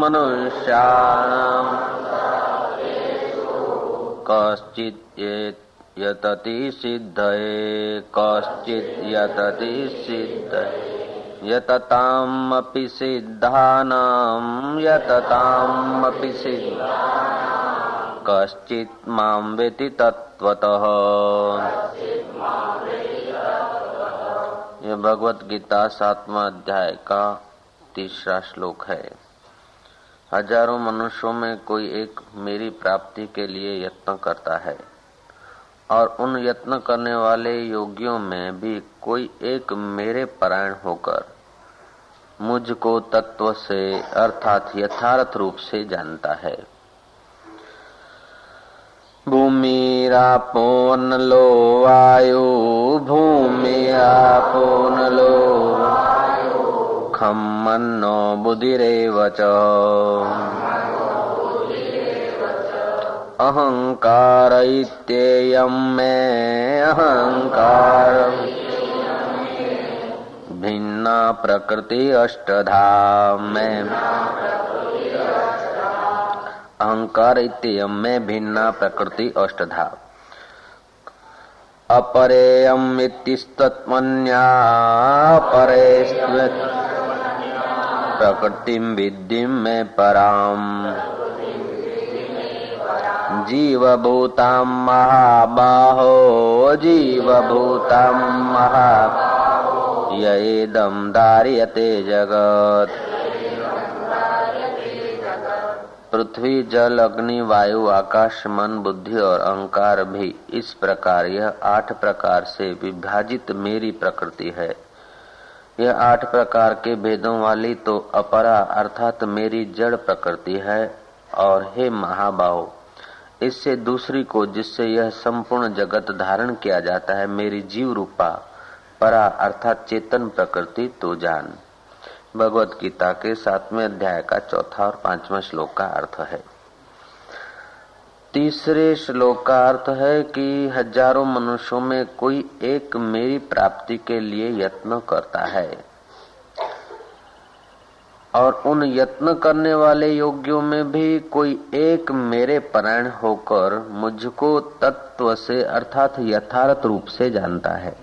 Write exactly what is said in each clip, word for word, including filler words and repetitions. मनुष्याणां कश्चित् यतति सिद्धये कश्चित् यतति सिद्धये यतताम् अपि सिद्धानाम् यतताम् अपि सिद्धानाम् कश्चित् माम् वेति तत्त्वतः। यह भगवत गीता सातवां अध्याय का तीसरा श्लोक है। हजारों मनुष्यों में कोई एक मेरी प्राप्ति के लिए यत्न करता है और उन यत्न करने वाले योगियों में भी कोई एक मेरे परायण होकर मुझको तत्व से अर्थात यथार्थ रूप से जानता है। भूमिरापो नलो वायु भूमिरापो नलो खं मन्नो बुद्धिरेव च अहंकार इत्ययं मे अहंकार भिन्ना प्रकृति अष्टधा मे अहंकार इत्ययं मे भिन्ना प्रकृति अष्टधा अपरेयम् इतिस्तत्मन्या अपरेस्त्वत् प्रकृतिं विद्धि मे पराम् जीवभूतां महाबाहो जीवभूतां महा येदं धारयते जगत्। पृथ्वी जल अग्नि वायु आकाश मन बुद्धि और अहंकार भी इस प्रकार यह आठ प्रकार से विभाजित मेरी प्रकृति है। यह आठ प्रकार के भेदों वाली तो अपरा अर्थात मेरी जड़ प्रकृति है और हे महाबाहो इससे दूसरी को जिससे यह संपूर्ण जगत धारण किया जाता है मेरी जीव रूपा परा अर्थात चेतन प्रकृति तो जान। भगवत गीता के सातवें अध्याय का चौथा और पांचवा श्लोक का अर्थ है। तीसरे श्लोक का अर्थ है कि हजारों मनुष्यों में कोई एक मेरी प्राप्ति के लिए यत्न करता है और उन यत्न करने वाले योगियों में भी कोई एक मेरे परायण होकर मुझको तत्व से अर्थात यथार्थ रूप से जानता है।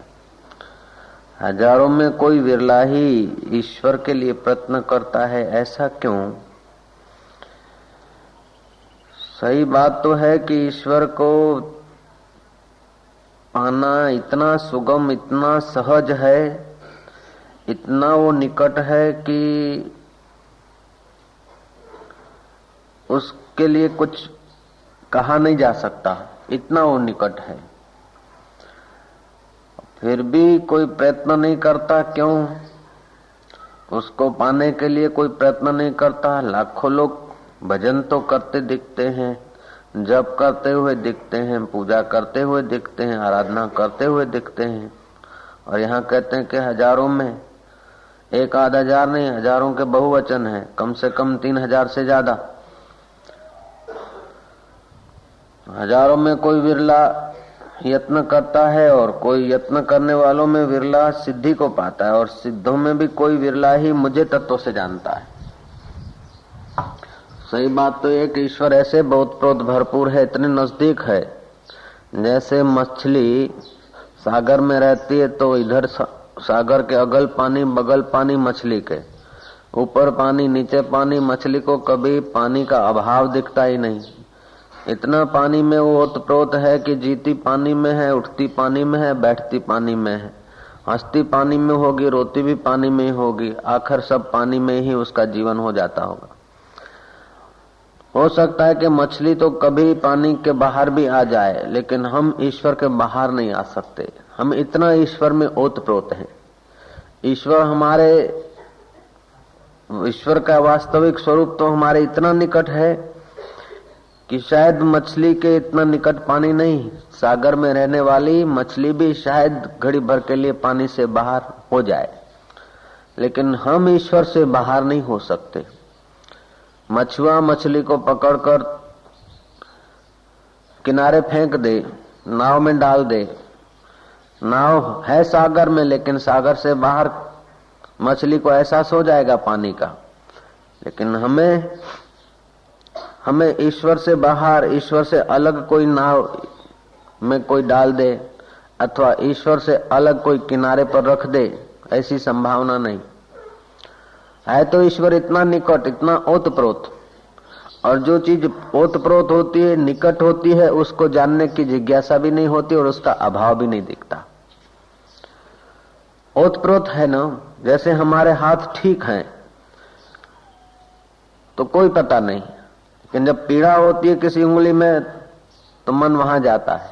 हजारों में कोई विरला ही ईश्वर के लिए प्रयत्न करता है, ऐसा क्यों? सही बात तो है कि ईश्वर को पाना इतना सुगम इतना सहज है, इतना वो निकट है कि उसके लिए कुछ कहा नहीं जा सकता, इतना वो निकट है। फिर भी कोई प्रयत्न नहीं करता, क्यों? उसको पाने के लिए कोई प्रयत्न नहीं करता। लाखों लोग भजन तो करते दिखते हैं, जप करते हुए दिखते हैं, पूजा करते हुए दिखते हैं, आराधना करते हुए दिखते हैं, और यहाँ कहते हैं कि हजारों में एक आध हजार नहीं, हजारों के बहुवचन है, कम से कम तीन हजार से ज्यादा। हजारों में कोई विरला यत्न करता है और कोई यत्न करने वालों में विरला सिद्धि को पाता है और सिद्धों में भी कोई विरला ही मुझे तत्व से जानता है। सही बात तो यह कि ईश्वर ऐसे बहुत प्रोत भरपूर है, इतने नजदीक है। जैसे मछली सागर में रहती है तो इधर सागर के अगल पानी बगल पानी मछली के, ऊपर पानी नीचे पानी, मछली को कभी पानी का अभाव दिखता ही नहीं। इतना पानी में वो ओतप्रोत है कि जीती पानी में है, उठती पानी में है, बैठती पानी में है, हंसती पानी में होगी, रोती भी पानी में ही होगी, आखिर सब पानी में ही उसका जीवन हो जाता होगा। हो सकता है कि मछली तो कभी पानी के बाहर भी आ जाए, लेकिन हम ईश्वर के बाहर नहीं आ सकते। हम इतना ईश्वर में ओतप्रोत हैं। ईश्वर हमारे ईश्वर का वास्तविक स्वरूप तो हमारे इतना निकट है कि शायद मछली के इतना निकट पानी नहीं, सागर में रहने वाली मछली भी शायद घड़ी भर के लिए पानी से बाहर हो जाए, लेकिन हम ईश्वर से बाहर नहीं हो सकते। मछुआ मछली को पकड़कर किनारे फेंक दे, नाव में डाल दे, नाव है सागर में, लेकिन सागर से बाहर मछली को एहसास हो जाएगा पानी का, लेकिन हमें हमें ईश्वर से बाहर, ईश्वर से अलग कोई नाव में कोई डाल दे अथवा ईश्वर से अलग कोई किनारे पर रख दे, ऐसी संभावना नहीं है। तो ईश्वर इतना निकट, इतना ओतप्रोत, और जो चीज ओतप्रोत होती है, निकट होती है, उसको जानने की जिज्ञासा भी नहीं होती और उसका अभाव भी नहीं दिखता। ओतप्रोत है ना, जैसे हमारे हाथ ठीक हैं तो कोई पता नहीं, लेकिन जब पीड़ा होती है किसी उंगली में तो मन वहां जाता है।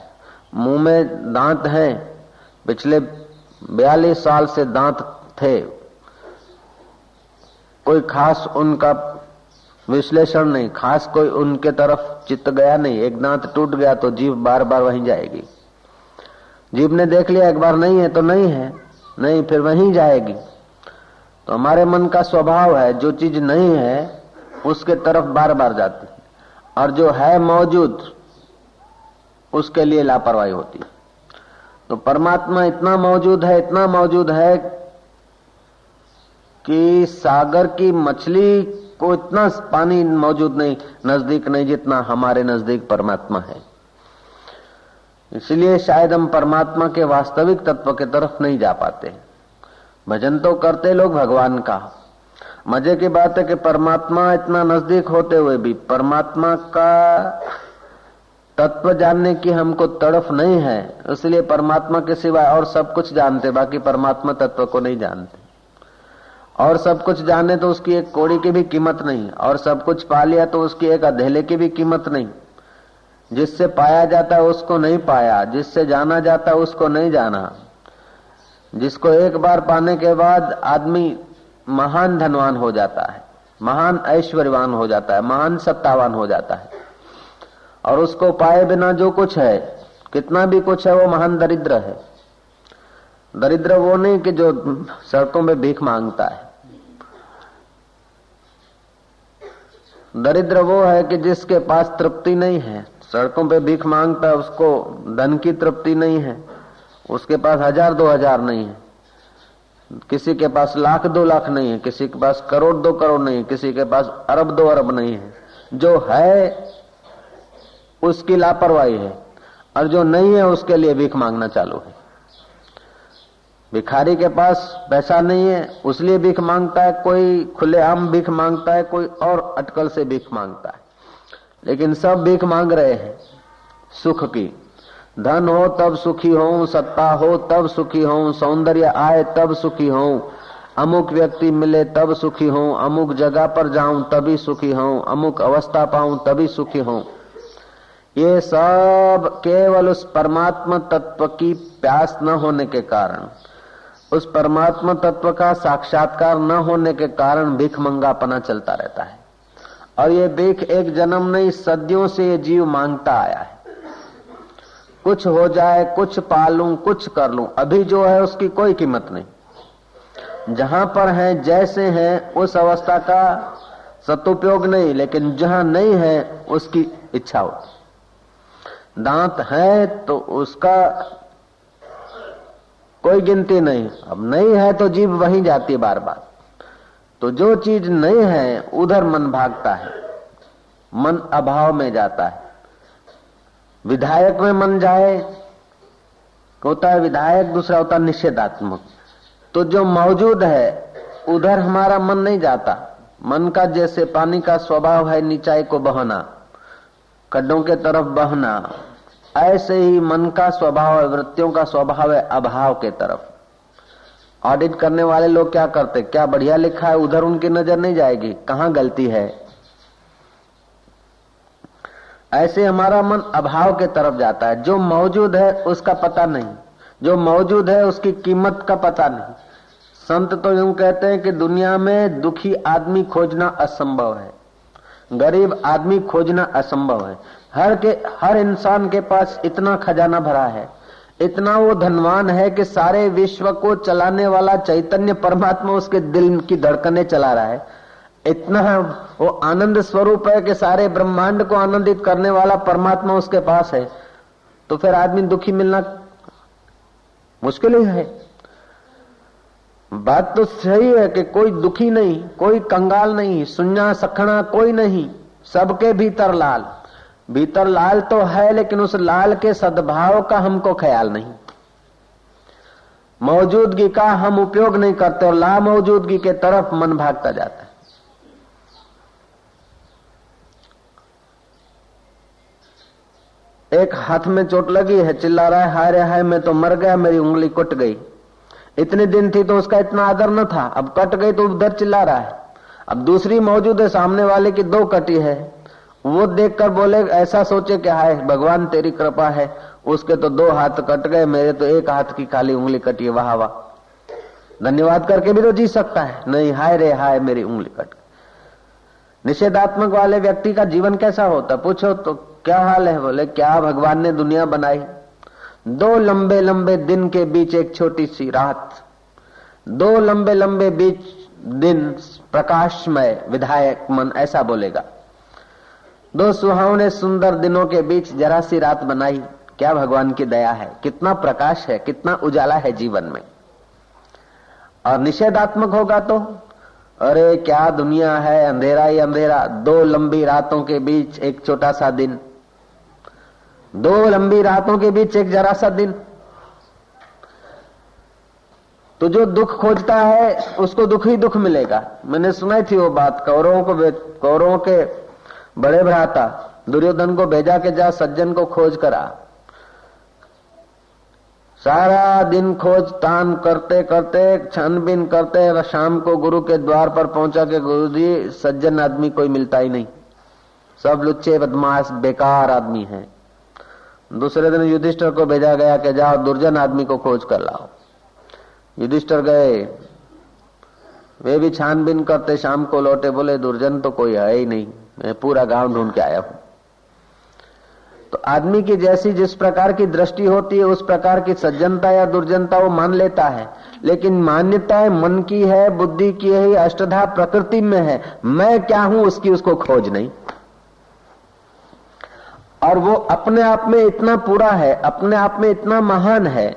मुंह में दांत हैं, पिछले बयालीस साल से दांत थे, कोई खास उनका विश्लेषण नहीं, खास कोई उनके तरफ चित्त गया नहीं। एक दांत टूट गया तो जीभ बार बार वहीं जाएगी, जीभ ने देख लिया एक बार नहीं है तो नहीं है, नहीं फिर वहीं जाएगी। तो हमारे मन का स्वभाव है जो चीज नहीं है उसके तरफ बार बार जाती, और जो है मौजूद उसके लिए लापरवाही होती। तो परमात्मा इतना मौजूद है, इतना मौजूद है कि सागर की मछली को इतना पानी मौजूद नहीं, नजदीक नहीं, जितना हमारे नजदीक परमात्मा है। इसलिए शायद हम परमात्मा के वास्तविक तत्व के तरफ नहीं जा पाते। भजन तो करते लोग भगवान का, मजे की बात है कि परमात्मा इतना नजदीक होते हुए भी परमात्मा का तत्व जानने की हमको तड़फ नहीं है। इसलिए परमात्मा के सिवाय और सब कुछ जानते, बाकी परमात्मा तत्व को नहीं जानते। और सब कुछ जाने तो उसकी एक कोड़ी की भी कीमत नहीं, और सब कुछ पा लिया तो उसकी एक अधेले की भी कीमत नहीं। जिससे पाया जाता है उसको नहीं पाया, जिससे जाना जाता है उसको नहीं जाना, जिसको एक बार पाने के बाद आदमी महान धनवान हो जाता है, महान ऐश्वर्यवान हो जाता है, महान सत्तावान हो जाता है, और उसको पाए बिना जो कुछ है, कितना भी कुछ है, वो महान दरिद्र है। दरिद्र वो नहीं कि जो सड़कों में भीख मांगता है, दरिद्र वो है कि जिसके पास तृप्ति नहीं है। सड़कों पे भीख मांगता है, उसको धन की तृप्ति नहीं है, उसके पास हजार दो हजार नहीं है, किसी के पास लाख दो लाख नहीं है, किसी के पास करोड़ दो करोड़ नहीं है, किसी के पास अरब दो अरब नहीं है। जो है उसकी लापरवाही है, और जो नहीं है उसके लिए भीख मांगना चालू है। भिखारी के पास पैसा नहीं है उसलिए भीख मांगता है, कोई खुलेआम भीख मांगता है, कोई और अटकल से भीख मांगता है, लेकिन सब भीख मांग रहे हैं सुख की। धन हो तब सुखी होऊं, सत्ता हो तब सुखी होऊं, सौंदर्य आए तब सुखी होऊं, अमुक व्यक्ति मिले तब सुखी होऊं, अमुक जगह पर जाऊं तभी सुखी होऊं, अमुक अवस्था पाऊं तभी सुखी होऊं। ये सब केवल उस परमात्मा तत्व की प्यास न होने के कारण, उस परमात्मा तत्व का साक्षात्कार न होने के कारण भीख मंगापना चलता रहता है। और ये भीख एक जन्म नहीं, सदियों से ये जीव मांगता आया है। कुछ हो जाए, कुछ पालूं, कुछ कर लूं, अभी जो है उसकी कोई कीमत नहीं। जहां पर है, जैसे है, उस अवस्था का सदुपयोग नहीं, लेकिन जहां नहीं है उसकी इच्छा होती। दांत है तो उसका कोई गिनती नहीं, अब नहीं है तो जीभ वहीं जाती है बार बार। तो जो चीज नहीं है उधर मन भागता है, मन अभाव में जाता है। विधायक में मन जाए, होता है विधायक, दूसरा होता है निषेधात्मक। तो जो मौजूद है उधर हमारा मन नहीं जाता। मन का जैसे पानी का स्वभाव है नीचाई को बहना, खड्डों के तरफ बहना, ऐसे ही मन का स्वभाव है, वृत्तियों का स्वभाव है अभाव के तरफ। ऑडिट करने वाले लोग क्या करते, क्या बढ़िया लिखा है, उधर उनकी नजर नहीं जाएगी, कहां गलती है। ऐसे हमारा मन अभाव के तरफ जाता है। जो मौजूद है उसका पता नहीं, जो मौजूद है उसकी कीमत का पता नहीं। संत तो यूं कहते हैं कि दुनिया में दुखी आदमी खोजना असंभव है, गरीब आदमी खोजना असंभव है। हर के हर इंसान के पास इतना खजाना भरा है, इतना वो धनवान है कि सारे विश्व को चलाने वाला चैतन्य परमात्मा उसके दिल की धड़कने चला रहा है। इतना वो आनंद स्वरूप है कि सारे ब्रह्मांड को आनंदित करने वाला परमात्मा उसके पास है। तो फिर आदमी दुखी मिलना मुश्किल ही है। बात तो सही है कि कोई दुखी नहीं, कोई कंगाल नहीं, सुन्ना सखना कोई नहीं, सबके भीतर लाल। भीतर लाल तो है, लेकिन उस लाल के सद्भाव का हमको ख्याल नहीं, मौजूदगी का हम उपयोग नहीं करते और ला मौजूदगी के तरफ मन भागता जाता है। एक हाथ में चोट लगी है, चिल्ला रहा है, हाय रे हाय मैं तो मर गया, मेरी उंगली कट गई। इतने दिन थी तो उसका इतना आदर न था, अब कट गई तो उधर चिल्ला रहा है। अब दूसरी मौजूद है, सामने वाले की दो कटी है, वो देखकर बोले, ऐसा सोचे कि हाय भगवान तेरी कृपा है, उसके तो दो हाथ कट गए, मेरे तो एक हाथ की खाली उंगली कटी है, वाह वाह धन्यवाद करके भी तो जी सकता है, नहीं हाय रे हाय मेरी उंगली कट गई। निषेधात्मक वाले व्यक्ति का जीवन कैसा होता, पूछो तो क्या हाल है, बोले क्या भगवान ने दुनिया बनाई, दो लंबे लंबे दिन के बीच एक छोटी सी रात, दो लंबे लंबे बीच दिन प्रकाशमय विधायक मन ऐसा बोलेगा, दो सुहावने सुंदर दिनों के बीच जरा सी रात बनाई, क्या भगवान की दया है, कितना प्रकाश है, कितना उजाला है जीवन में। और निषेधात्मक होगा तो अरे क्या दुनिया है, अंधेरा ही अंधेरा, दो लंबी रातों के बीच एक छोटा सा दिन, दो लंबी रातों के बीच एक जरा सा दिन। तो जो दुख खोजता है उसको दुख ही दुख मिलेगा। मैंने सुनाई थी वो बात, कौरवों को कौरवों के बड़े भ्राता दुर्योधन को भेजा के जा सज्जन को खोज करा। सारा दिन खोज तान करते करते छानबीन करते और शाम को गुरु के द्वार पर पहुंचा के गुरु जी सज्जन आदमी कोई मिलता ही नहीं, सब लुच्चे बदमाश बेकार आदमी है। दूसरे दिन युधिष्ठिर को भेजा गया कि जाओ दुर्जन आदमी को खोज कर लाओ। युधिष्ठिर गए, वे भी छानबीन करते शाम को लौटे, बोले दुर्जन तो कोई है ही नहीं, मैं पूरा गांव ढूंढ के आया हूं। तो आदमी की जैसी जिस प्रकार की दृष्टि होती है उस प्रकार की सज्जनता या दुर्जनता वो मान लेता है, लेकिन मान्यताएं मन की है, बुद्धि की है, अष्टधा प्रकृति में है, मैं क्या हूं उसकी उसको खोज नहीं। और वो अपने आप में इतना पूरा है, अपने आप में इतना महान है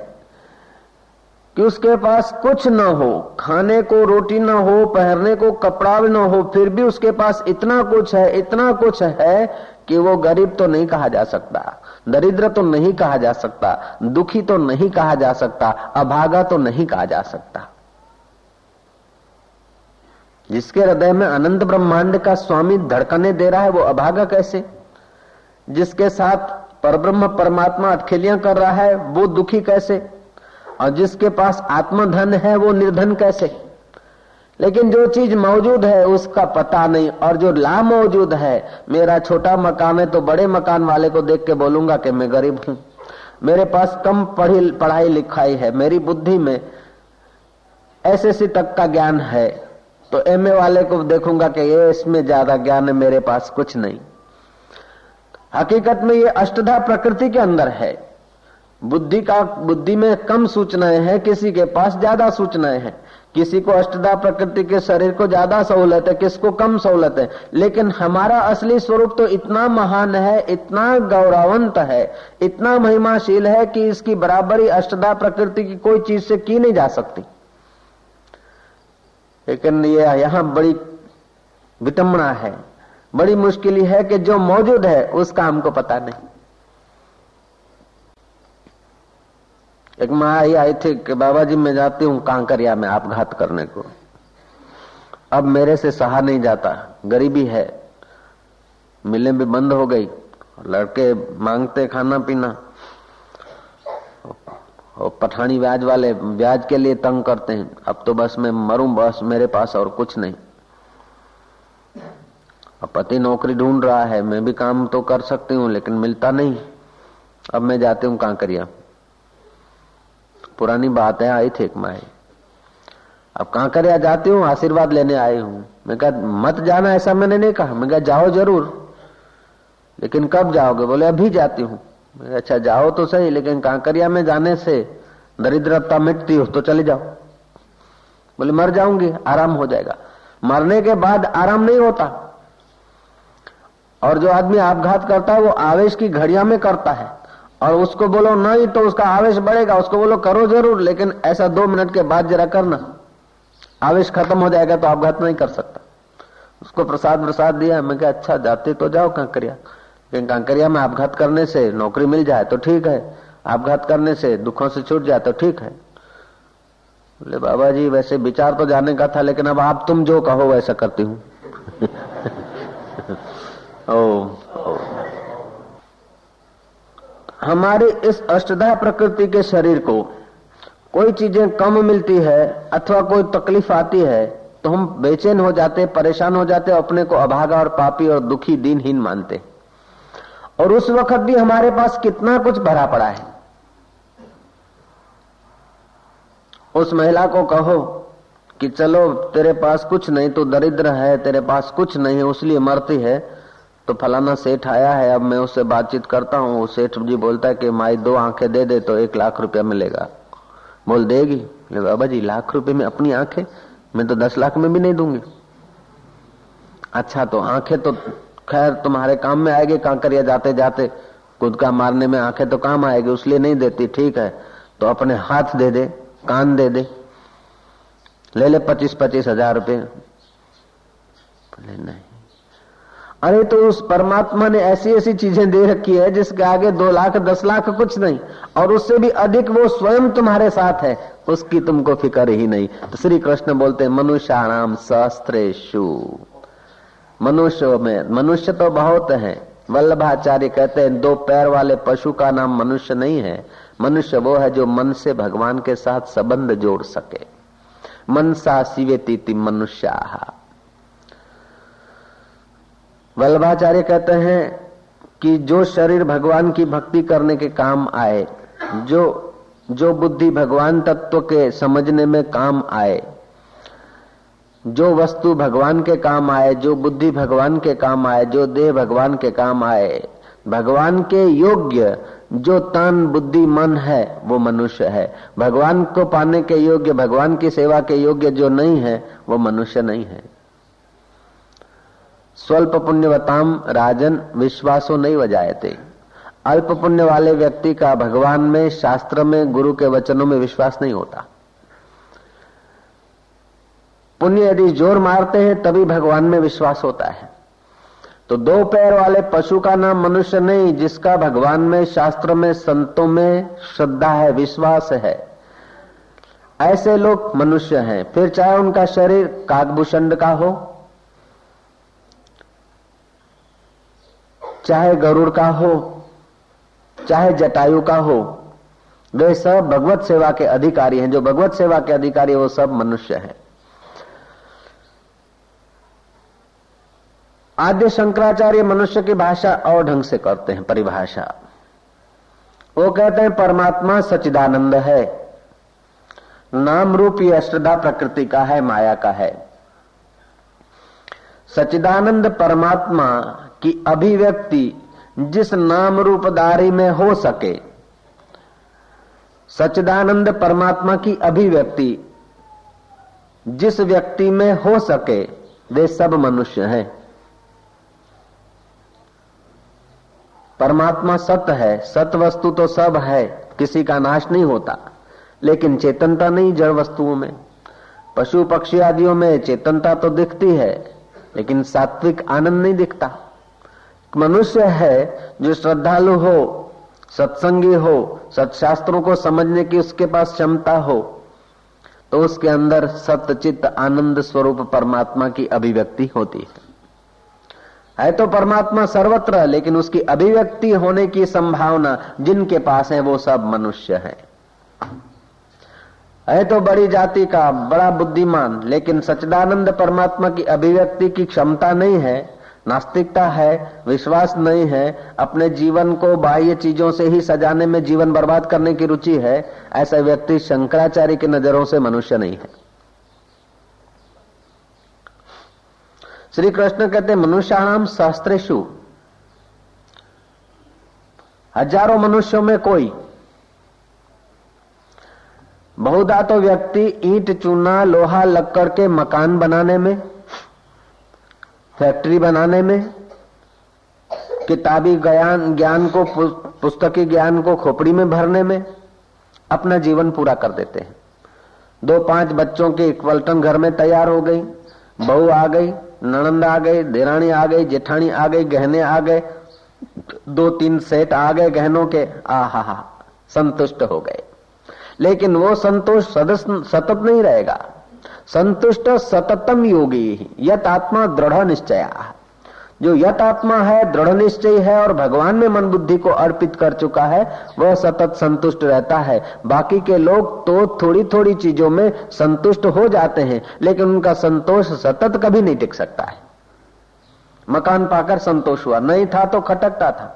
कि उसके पास कुछ न हो, खाने को रोटी न हो, पहनने को कपड़ा भी न हो, फिर भी उसके पास इतना कुछ है, इतना कुछ है कि वो गरीब तो नहीं कहा जा सकता, दरिद्र तो नहीं कहा जा सकता, दुखी तो नहीं कहा जा सकता, अभागा तो नहीं कहा जा सकता। जिसके हृदय में अनंत ब्रह्मांड का स्वामी धड़कने दे रहा है वो अभागा कैसे, जिसके साथ परब्रह्म परमात्मा अटखेलियां कर रहा है वो दुखी कैसे, और जिसके पास आत्मधन है वो निर्धन कैसे। लेकिन जो चीज मौजूद है उसका पता नहीं, और जो ला मौजूद है, मेरा छोटा मकान है तो बड़े मकान वाले को देख के बोलूंगा कि मैं गरीब हूं, मेरे पास कम पढ़ी पढ़ाई लिखाई है, मेरी बुद्धि में एसएससी तक का ज्ञान है, तो एमए वाले को देखूंगा कि ये इसमें ज्यादा ज्ञान है, मेरे पास कुछ नहीं। हकीकत में ये अष्टधा प्रकृति के अंदर है, बुद्धि का बुद्धि में कम सूचनाएं हैं, किसी के पास ज्यादा सूचनाएं हैं, किसी को अष्टधा प्रकृति के शरीर को ज्यादा सहूलत है, किसको कम सहूलत है। लेकिन हमारा असली स्वरूप तो इतना महान है, इतना गौरवंत है, इतना महिमाशील है कि इसकी बराबरी अष्टधा प्रकृति की कोई चीज से की नहीं जा सकती। लेकिन ये यहाँ बड़ी विडंबना है, बड़ी मुश्किल है कि जो मौजूद है उसका हमको पता नहीं। एक माँ आई आई थी कि बाबा जी मैं जाती हूँ कांकरिया में आपघात करने को, अब मेरे से सहा नहीं जाता, गरीबी है, मिलने भी बंद हो गई, लड़के मांगते खाना पीना, और पठानी ब्याज वाले ब्याज के लिए तंग करते हैं। अब तो बस मैं मरूं, बस मेरे पास और कुछ नहीं। अब पति नौकरी ढूंढ रहा है, मैं भी काम तो कर सकती हूँ लेकिन मिलता नहीं, अब मैं जाती हूँ कांकरिया। पुरानी बातें आई थी एक माए, अब कांकरिया जाती हूँ आशीर्वाद लेने आई हूँ। मैं कहा मत जाना ऐसा मैंने नहीं कहा, मैं कहा जाओ जरूर, लेकिन कब जाओगे, बोले अभी जाती हूँ। मैं अच्छा जाओ तो सही, लेकिन कांकरिया में जाने से दरिद्रता मिटती हो तो चले जाओ। बोले मर जाऊंगी, आराम हो जाएगा। मरने के बाद आराम नहीं होता, और जो आदमी आपघात करता है वो आवेश की घड़िया में करता है, और उसको बोलो नहीं तो उसका आवेश बढ़ेगा, उसको बोलो करो जरूर लेकिन ऐसा दो मिनट के बाद जरा करना, आवेश खत्म हो जाएगा तो आपघात नहीं कर सकता। उसको प्रसाद प्रसाद दिया, मैं कहा अच्छा जाते तो जाओ कांकरिया, लेकिन कांकरिया में आपघात करने से नौकरी मिल जाए तो ठीक है, आपघात करने से दुखों से छूट जाए तो ठीक है। बोले बाबा जी वैसे विचार तो जाने का था, लेकिन अब आप तुम जो कहो वैसा करती हूँ। ओ, ओ। हमारे इस अष्टधा प्रकृति के शरीर को कोई चीजें कम मिलती है अथवा कोई तकलीफ आती है तो हम बेचैन हो जाते, परेशान हो जाते, अपने को अभागा और पापी और दुखी दीनहीन मानते, और उस वक्त भी हमारे पास कितना कुछ भरा पड़ा है। उस महिला को कहो कि चलो तेरे पास कुछ नहीं, तो दरिद्र है, तेरे पास कुछ नहीं है उसलिए मरती है, तो फलाना सेठ आया है, अब मैं उससे बातचीत करता हूँ, सेठ जी बोलता है कि माई दो आंखें दे दे तो एक लाख रुपया मिलेगा। बोल देगी? बोले बाबा जी लाख रुपए में अपनी आंखें, मैं तो दस लाख में भी नहीं दूंगी। अच्छा तो आंखें तो खैर तुम्हारे काम में आएगी, कांकरिया जाते जाते खुद का मारने में आंखें तो काम आएगी, उसलिए नहीं देती, ठीक है तो अपने हाथ दे दे, कान दे दे, ले ले पच्चीस पच्चीस हजार रुपये। बोले नहीं, अरे तो उस परमात्मा ने ऐसी ऐसी चीजें दे रखी है जिसके आगे दो लाख दस लाख कुछ नहीं, और उससे भी अधिक वो स्वयं तुम्हारे साथ है, उसकी तुमको फिक्र ही नहीं। तो श्री कृष्ण बोलते हैं मनुष्याणाम सहस्रेषु, मनुष्य में मनुष्य तो बहुत है। वल्लभाचार्य कहते हैं दो पैर वाले पशु का नाम मनुष्य नहीं है, मनुष्य वो है जो मन से भगवान के साथ संबंध जोड़ सके। मनसा शिवेति मनुष्याः। वल्लभाचार्य कहते हैं कि जो शरीर भगवान की भक्ति करने के काम आए, जो जो बुद्धि भगवान तत्व के समझने में काम आए, जो वस्तु भगवान के काम आए, जो बुद्धि भगवान के काम आए, जो देह भगवान के काम आए, भगवान के योग्य जो तन बुद्धि मन है वो मनुष्य है। भगवान को पाने के योग्य, भगवान की सेवा के योग्य जो नहीं है वो मनुष्य नहीं है। स्वल्प पुण्यवताम राजन विश्वासो नहीं वजायते। अल्प पुण्य वाले व्यक्ति का भगवान में, शास्त्र में, गुरु के वचनों में विश्वास नहीं होता। पुण्य यदि जोर मारते हैं तभी भगवान में विश्वास होता है। तो दो पैर वाले पशु का नाम मनुष्य नहीं, जिसका भगवान में, शास्त्र में, संतों में श्रद्धा है, विश्वास है, ऐसे लोग मनुष्य हैं। फिर चाहे उनका शरीर काकभूषण का हो, चाहे गरुड़ का हो, चाहे जटायु का हो, वे सब भगवत सेवा के अधिकारी हैं। जो भगवत सेवा के अधिकारी वो सब मनुष्य हैं। आद्य शंकराचार्य मनुष्य की भाषा और ढंग से करते हैं परिभाषा। वो कहते हैं परमात्मा सच्चिदानंद है, नाम रूप ये अष्टधा प्रकृति का है, माया का है। सच्चिदानंद परमात्मा की अभिव्यक्ति जिस नाम रूपधारी में हो सके, सच्चिदानंद परमात्मा की अभिव्यक्ति जिस व्यक्ति में हो सके, वे सब मनुष्य हैं। परमात्मा सत्य है, सत्य वस्तु तो सब है, किसी का नाश नहीं होता, लेकिन चेतनता नहीं जड़ वस्तुओं में। पशु पक्षी आदियों में चेतनता तो दिखती है, लेकिन सात्विक आनंद नहीं दिखता। मनुष्य है जो श्रद्धालु हो, सत्संगी हो, सत्शास्त्रों को समझने की उसके पास क्षमता हो, तो उसके अंदर सत्य चित्त आनंद स्वरूप परमात्मा की अभिव्यक्ति होती है। है तो परमात्मा सर्वत्र है, लेकिन उसकी अभिव्यक्ति होने की संभावना जिनके पास है वो सब मनुष्य है। है तो बड़ी जाति का, बड़ा बुद्धिमान, लेकिन सच्चिदानंद परमात्मा की अभिव्यक्ति की क्षमता नहीं है, नास्तिकता है, विश्वास नहीं है, अपने जीवन को बाह्य चीजों से ही सजाने में जीवन बर्बाद करने की रुचि है, ऐसा व्यक्ति शंकराचार्य की नजरों से मनुष्य नहीं है। श्री कृष्ण कहते मनुष्याणाम सहस्रेषु, हजारों मनुष्यों में कोई। बहुधा तो व्यक्ति ईंट चूना लोहा लक्कड़ के मकान बनाने में, फैक्ट्री बनाने में, किताबी ज्ञान ज्ञान को पुस्तकी ज्ञान को खोपड़ी में भरने में अपना जीवन पूरा कर देते हैं। दो पांच बच्चों के इक्वलटन घर में तैयार हो गई, बहू आ गई, ननंद आ गई, देरानी आ गई, जेठानी आ गई, गहने आ गए, दो तीन सेट आ गए गहनों के, आहा संतुष्ट हो गए। लेकिन वो संतोष सतत नहीं रहेगा। संतुष्ट सततम योगी यत आत्मा दृढ़ निश्चया, जो यत आत्मा है दृढ़ निश्चय है और भगवान में मन बुद्धि को अर्पित कर चुका है, वह सतत संतुष्ट रहता है। बाकी के लोग तो थोड़ी थोड़ी चीजों में संतुष्ट हो जाते हैं, लेकिन उनका संतोष सतत कभी नहीं टिक सकता है। मकान पाकर संतोष हुआ, नहीं था तो खटकता था।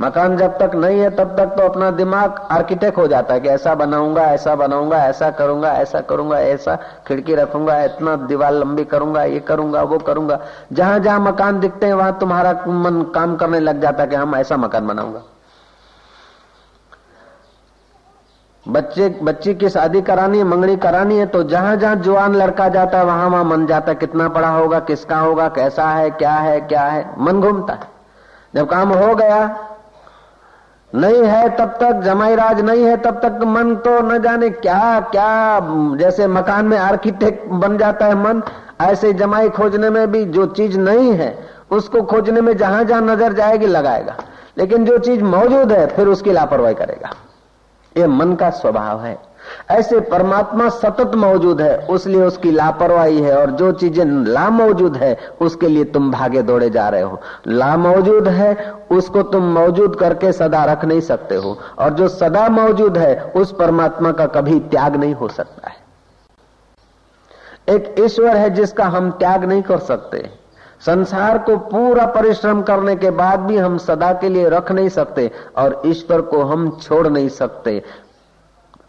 मकान जब तक नहीं है तब तक तो अपना दिमाग आर्किटेक्ट हो जाता है कि ऐसा बनाऊंगा, ऐसा बनाऊंगा, ऐसा करूंगा, ऐसा करूंगा, ऐसा खिड़की रखूंगा, इतना दीवार लंबी करूंगा, ये करूंगा, वो करूंगा। जहां जहां मकान दिखते हैं वहां तुम्हारा मन काम करने लग जाता है कि हम ऐसा मकान बनाऊंगा। बच्चे बच्ची की शादी करानी है, मंगनी करानी है, तो जहां जहां जवान लड़का जाता है वहां वहां मन जाता है कितना पड़ा होगा, किसका होगा, कैसा है, क्या है, क्या है, मन घूमता है। जब काम हो गया नहीं है तब तक, जमाई राज नहीं है तब तक मन तो न जाने क्या क्या, जैसे मकान में आर्किटेक्ट बन जाता है मन, ऐसे जमाई खोजने में भी जो चीज नहीं है उसको खोजने में जहां जहां नजर जाएगी लगाएगा, लेकिन जो चीज मौजूद है फिर उसकी लापरवाही करेगा। ये मन का स्वभाव है। ऐसे परमात्मा सतत मौजूद है, उसलिए उसकी लापरवाही है, और जो चीजें ला मौजूद है उसके लिए तुम भागे दौड़े जा रहे हो। ला मौजूद है उसको तुम मौजूद करके सदा रख नहीं सकते हो, और जो सदा मौजूद है उस परमात्मा का कभी त्याग नहीं हो सकता है। एक ईश्वर है जिसका हम त्याग नहीं कर सकते। संसार को पूरा परिश्रम करने के बाद भी हम सदा के लिए रख नहीं सकते, और ईश्वर को हम छोड़ नहीं सकते।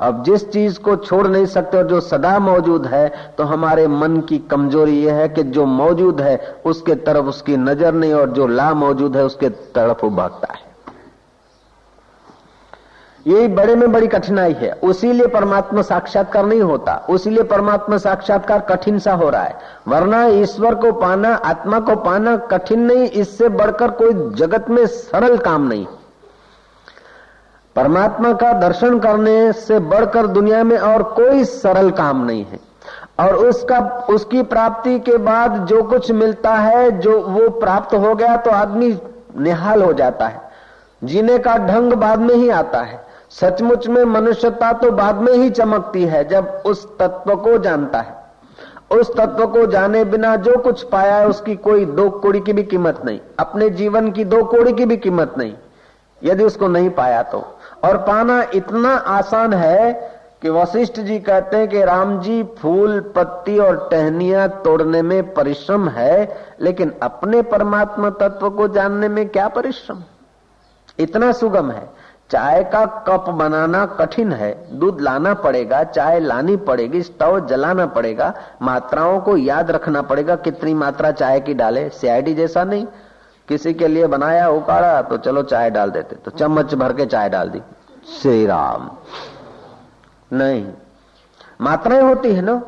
अब जिस चीज को छोड़ नहीं सकते और जो सदा मौजूद है, तो हमारे मन की कमजोरी यह है कि जो मौजूद है उसके तरफ उसकी नजर नहीं, और जो ला मौजूद है उसके तरफ वो भागता है। यही बड़े में बड़ी कठिनाई है। उसीलिए परमात्मा साक्षात्कार नहीं होता, उसीलिए परमात्मा साक्षात्कार कठिन सा हो रहा है। वरना ईश्वर को पाना, आत्मा को पाना कठिन नहीं, इससे बढ़कर कोई जगत में सरल काम नहीं। परमात्मा का दर्शन करने से बढ़कर दुनिया में और कोई सरल काम नहीं है। और उसका उसकी प्राप्ति के बाद जो कुछ मिलता है, जो वो प्राप्त हो गया तो आदमी निहाल हो जाता है। जीने का ढंग बाद में ही आता है। सचमुच में मनुष्यता तो बाद में ही चमकती है, जब उस तत्व को जानता है। उस तत्व को जाने बिना जो कुछ पाया है उसकी कोई दो कौड़ी की भी कीमत नहीं, अपने जीवन की दो कौड़ी की भी कीमत नहीं, यदि उसको नहीं पाया तो। और पाना इतना आसान है कि वशिष्ठ जी कहते हैं कि राम जी, फूल पत्ती और टहनियां तोड़ने में परिश्रम है, लेकिन अपने परमात्मा तत्व को जानने में क्या परिश्रम, इतना सुगम है। चाय का कप बनाना कठिन है, दूध लाना पड़ेगा, चाय लानी पड़ेगी, स्टोव जलाना पड़ेगा, मात्राओं को याद रखना पड़ेगा, कितनी मात्रा चाय की डाले। सीआईडी जैसा नहीं, किसी के लिए बनाया उकाड़ा तो चलो चाय डाल देते, तो चम्मच भर के चाय डाल दी, श्री राम। नहीं, मात्राएं होती है ना।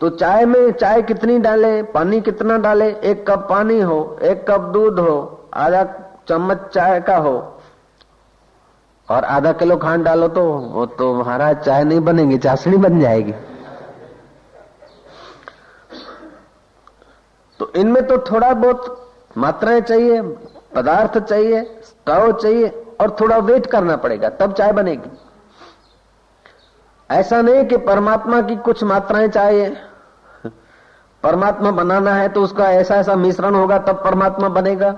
तो चाय में चाय कितनी डाले, पानी कितना डाले, एक कप पानी हो, एक कप दूध हो, आधा चम्मच चाय का हो, और आधा किलो खांड डालो तो वो तो महाराज चाय नहीं बनेगी, चाशनी बन जाएगी। तो इनमें तो थोड़ा बहुत मात्राएं चाहिए, पदार्थ चाहिए, स्टव चाहिए, और थोड़ा वेट करना पड़ेगा तब चाय बनेगी। ऐसा नहीं कि परमात्मा की कुछ मात्राएं चाहिए, परमात्मा बनाना है तो उसका ऐसा ऐसा मिश्रण होगा तब परमात्मा बनेगा।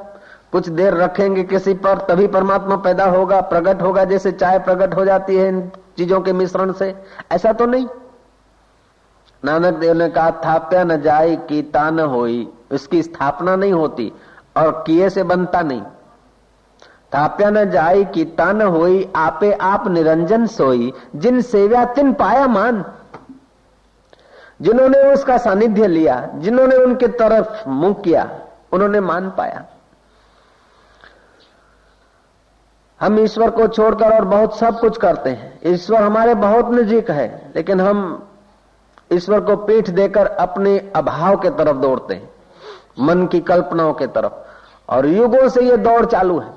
कुछ देर रखेंगे किसी पर तभी परमात्मा पैदा होगा, प्रकट होगा, जैसे चाय प्रकट हो जाती है इन चीजों के मिश्रण से, ऐसा तो नहीं। नानक देव ने कहा, थाप्या न जाई की तान होई, उसकी स्थापना नहीं होती और किए से बनता नहीं। थाप्या न जाई की तान होई, आपे आप निरंजन सोई, जिन सेव्या तिन पाया मान। जिन्होंने उसका सानिध्य लिया, जिन्होंने उनके तरफ मुंह किया, उन्होंने मान पाया। हम ईश्वर को छोड़कर और बहुत सब कुछ करते हैं। ईश्वर हमारे बहुत नजीक है, लेकिन हम ईश्वर को पीठ देकर अपने अभाव के तरफ दौड़ते हैं, मन की कल्पनाओं के तरफ। और युगों से ये दौड़ चालू है।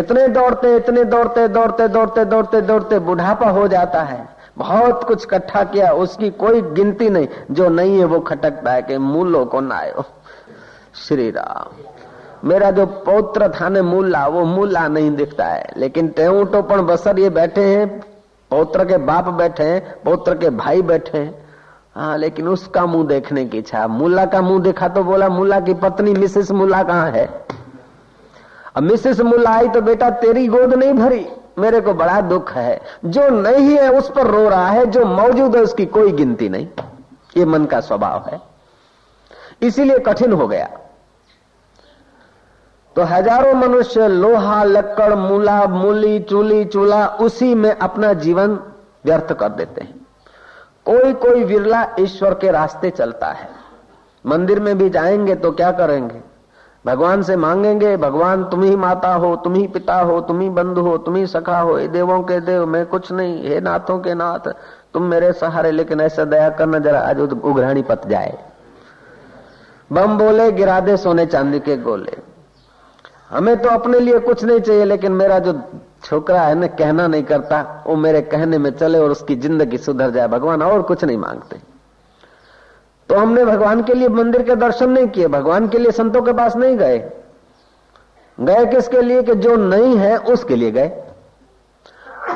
इतने दौड़ते इतने दौड़ते दौड़ते दौड़ते दौड़ते दौड़ते बुढ़ापा हो जाता है, बहुत कुछ इकट्ठा किया, उसकी कोई गिनती नहीं। जो नहीं है वो खटकता है कि मूलों को ना आयो। श्री राम, मेरा जो पौत्र था ने मूला, वो मूला नहीं दिखता है, लेकिन टेऊ तो पण बसर ये बैठे हैं, पौत्र के बाप बैठे हैं, पौत्र के भाई बैठे हैं। हाँ, लेकिन उसका मुंह देखने की इच्छा। मूला का मुंह देखा तो बोला, मूला की पत्नी मिसेस मूला कहाँ है? अब मिसेस मूला आई तो बेटा तेरी गोद नहीं भरी, मेरे को बड़ा दुख है। जो नहीं है उस पर रो रहा है, जो मौजूद है उसकी कोई गिनती नहीं। ये मन का स्वभाव है, इसीलिए कठिन हो गया। तो हजारों मनुष्य लोहा, लकड़, मूला, मूली, चूली, चूल्हा, उसी में अपना जीवन व्यर्थ कर देते हैं। कोई कोई विरला ईश्वर के रास्ते चलता है। मंदिर में भी जाएंगे तो क्या करेंगे? भगवान से मांगेंगे, भगवान तुम ही माता हो, तुम ही पिता हो, तुम ही बंधु हो, तुम ही सखा हो, हे देवों के देव, मैं कुछ नहीं, हे नाथों के नाथ, तुम मेरे सहारे, लेकिन ऐसा दया करना जरा आज उघराणी पत जाए। बम बोले गिरा दे सोने चांदी के गोले। हमें तो अपने लिए कुछ नहीं चाहिए, लेकिन मेरा जो छोकरा है ना, कहना नहीं करता, वो मेरे कहने में चले और उसकी जिंदगी सुधर जाए। भगवान और कुछ नहीं मांगते। तो हमने भगवान के लिए मंदिर के दर्शन नहीं किए, भगवान के लिए संतों के पास नहीं गए। गए किसके लिए? कि जो नहीं है उसके लिए गए,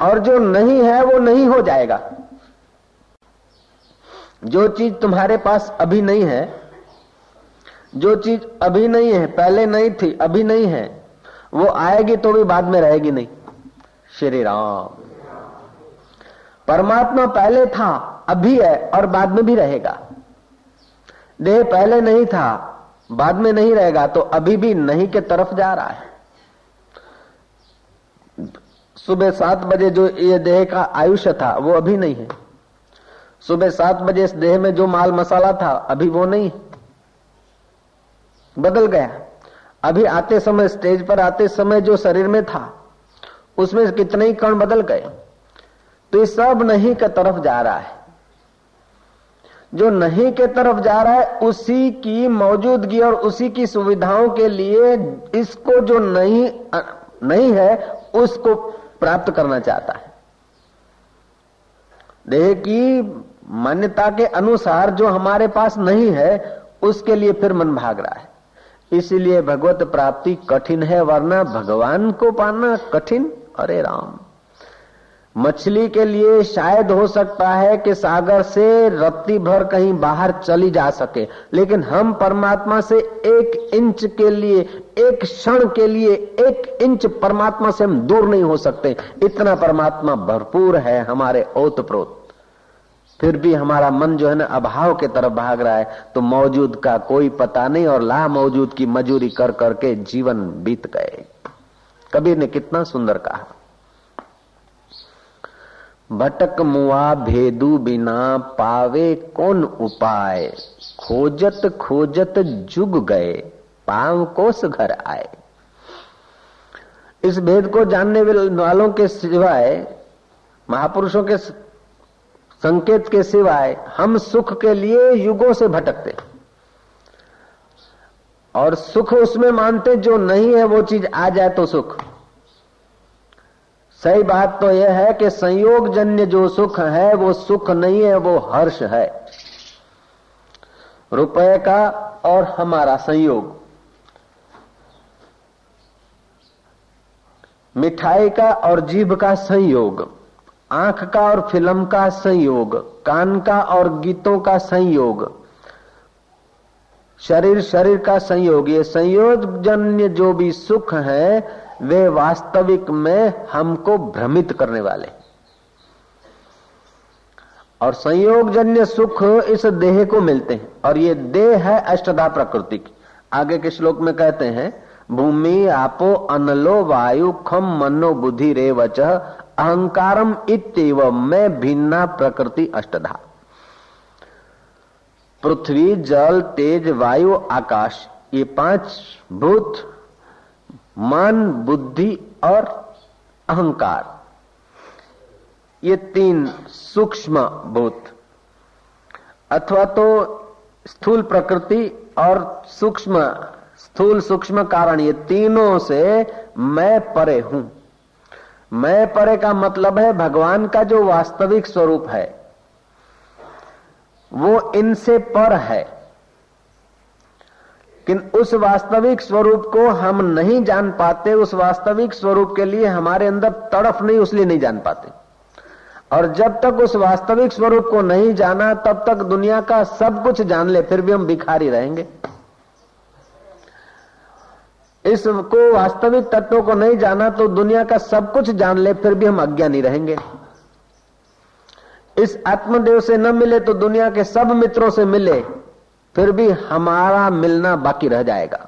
और जो नहीं है वो नहीं हो जाएगा। जो चीज तुम्हारे पास अभी नहीं है, जो चीज अभी नहीं है, पहले नहीं थी, अभी नहीं है, वो आएगी तो भी बाद में रहेगी नहीं। श्री राम, परमात्मा पहले था, अभी है और बाद में भी रहेगा। देह पहले नहीं था, बाद में नहीं रहेगा, तो अभी भी नहीं के तरफ जा रहा है। सुबह सात बजे जो ये देह का आयुष्य था वो अभी नहीं है। सुबह सात बजे इस देह में जो माल मसाला था अभी वो नहीं, बदल गया। अभी आते समय, स्टेज पर आते समय जो शरीर में था उसमें कितने ही कण बदल गए। तो ये सब नहीं के तरफ जा रहा है। जो नहीं के तरफ जा रहा है उसी की मौजूदगी और उसी की सुविधाओं के लिए इसको जो नहीं नहीं है उसको प्राप्त करना चाहता है। देह की मान्यता के अनुसार जो हमारे पास नहीं है उसके लिए फिर मन भाग रहा है। इसीलिए भगवत प्राप्ति कठिन है, वरना भगवान को पाना कठिन। अरे राम, मछली के लिए शायद हो सकता है कि सागर से रत्ती भर कहीं बाहर चली जा सके, लेकिन हम परमात्मा से एक इंच के लिए, एक क्षण के लिए, एक इंच परमात्मा से हम दूर नहीं हो सकते। इतना परमात्मा भरपूर है हमारे ओतप्रोत। फिर भी हमारा मन जो है ना अभाव के तरफ भाग रहा है, तो मौजूद का कोई पता नहीं और ला मौजूद की मजूरी कर करके जीवन बीत गए। कबीर ने कितना सुंदर कहा, भटक मुआ भेदू बिना पावे कौन उपाय, खोजत खोजत जुग गए पांव कोस घर आए। इस भेद को जानने वालों के सिवाय, महापुरुषों के संकेत के सिवाय हम सुख के लिए युगों से भटकते और सुख उसमें मानते जो नहीं है। वो चीज आ जाए तो सुख। सही बात तो यह है कि संयोग जन्य जो सुख है वो सुख नहीं है, वो हर्ष है। रुपए का और हमारा संयोग, मिठाई का और जीभ का संयोग, आंख का और फिल्म का संयोग, कान का और गीतों का संयोग, शरीर शरीर का संयोग, ये संयोग जन्य जो भी सुख है वे वास्तविक में हमको भ्रमित करने वाले। और संयोग जन्य सुख इस देह को मिलते हैं, और ये देह है अष्टधा प्रकृति की। आगे के श्लोक में कहते हैं, भूमि आपो अनलो वायु खम मनो बुद्धि रेवच अहंकारम इत्येव में भिन्ना प्रकृति अष्टधा। पृथ्वी, जल, तेज, वायु, आकाश, ये पांच भूत, मन, बुद्धि और अहंकार, ये तीन सूक्ष्म भूत अथवा तो स्थूल प्रकृति और सूक्ष्म स्थूल सूक्ष्म कारण, ये तीनों से मैं परे हूं। मैं परे का मतलब है भगवान का जो वास्तविक स्वरूप है वो इनसे पर है, किंतु उस वास्तविक स्वरूप को हम नहीं जान पाते। उस वास्तविक स्वरूप के लिए हमारे अंदर तड़फ नहीं, उसलिए नहीं जान पाते। और जब तक उस वास्तविक स्वरूप को नहीं जाना तब तक दुनिया का सब कुछ जान ले फिर भी हम भिखारी रहेंगे। इसको वास्तविक तत्वों को नहीं जाना तो दुनिया का सब कुछ जान ले फिर भी हम अज्ञानी रहेंगे। इस आत्मदेव से न मिले तो दुनिया के सब मित्रों से मिले फिर भी हमारा मिलना बाकी रह जाएगा।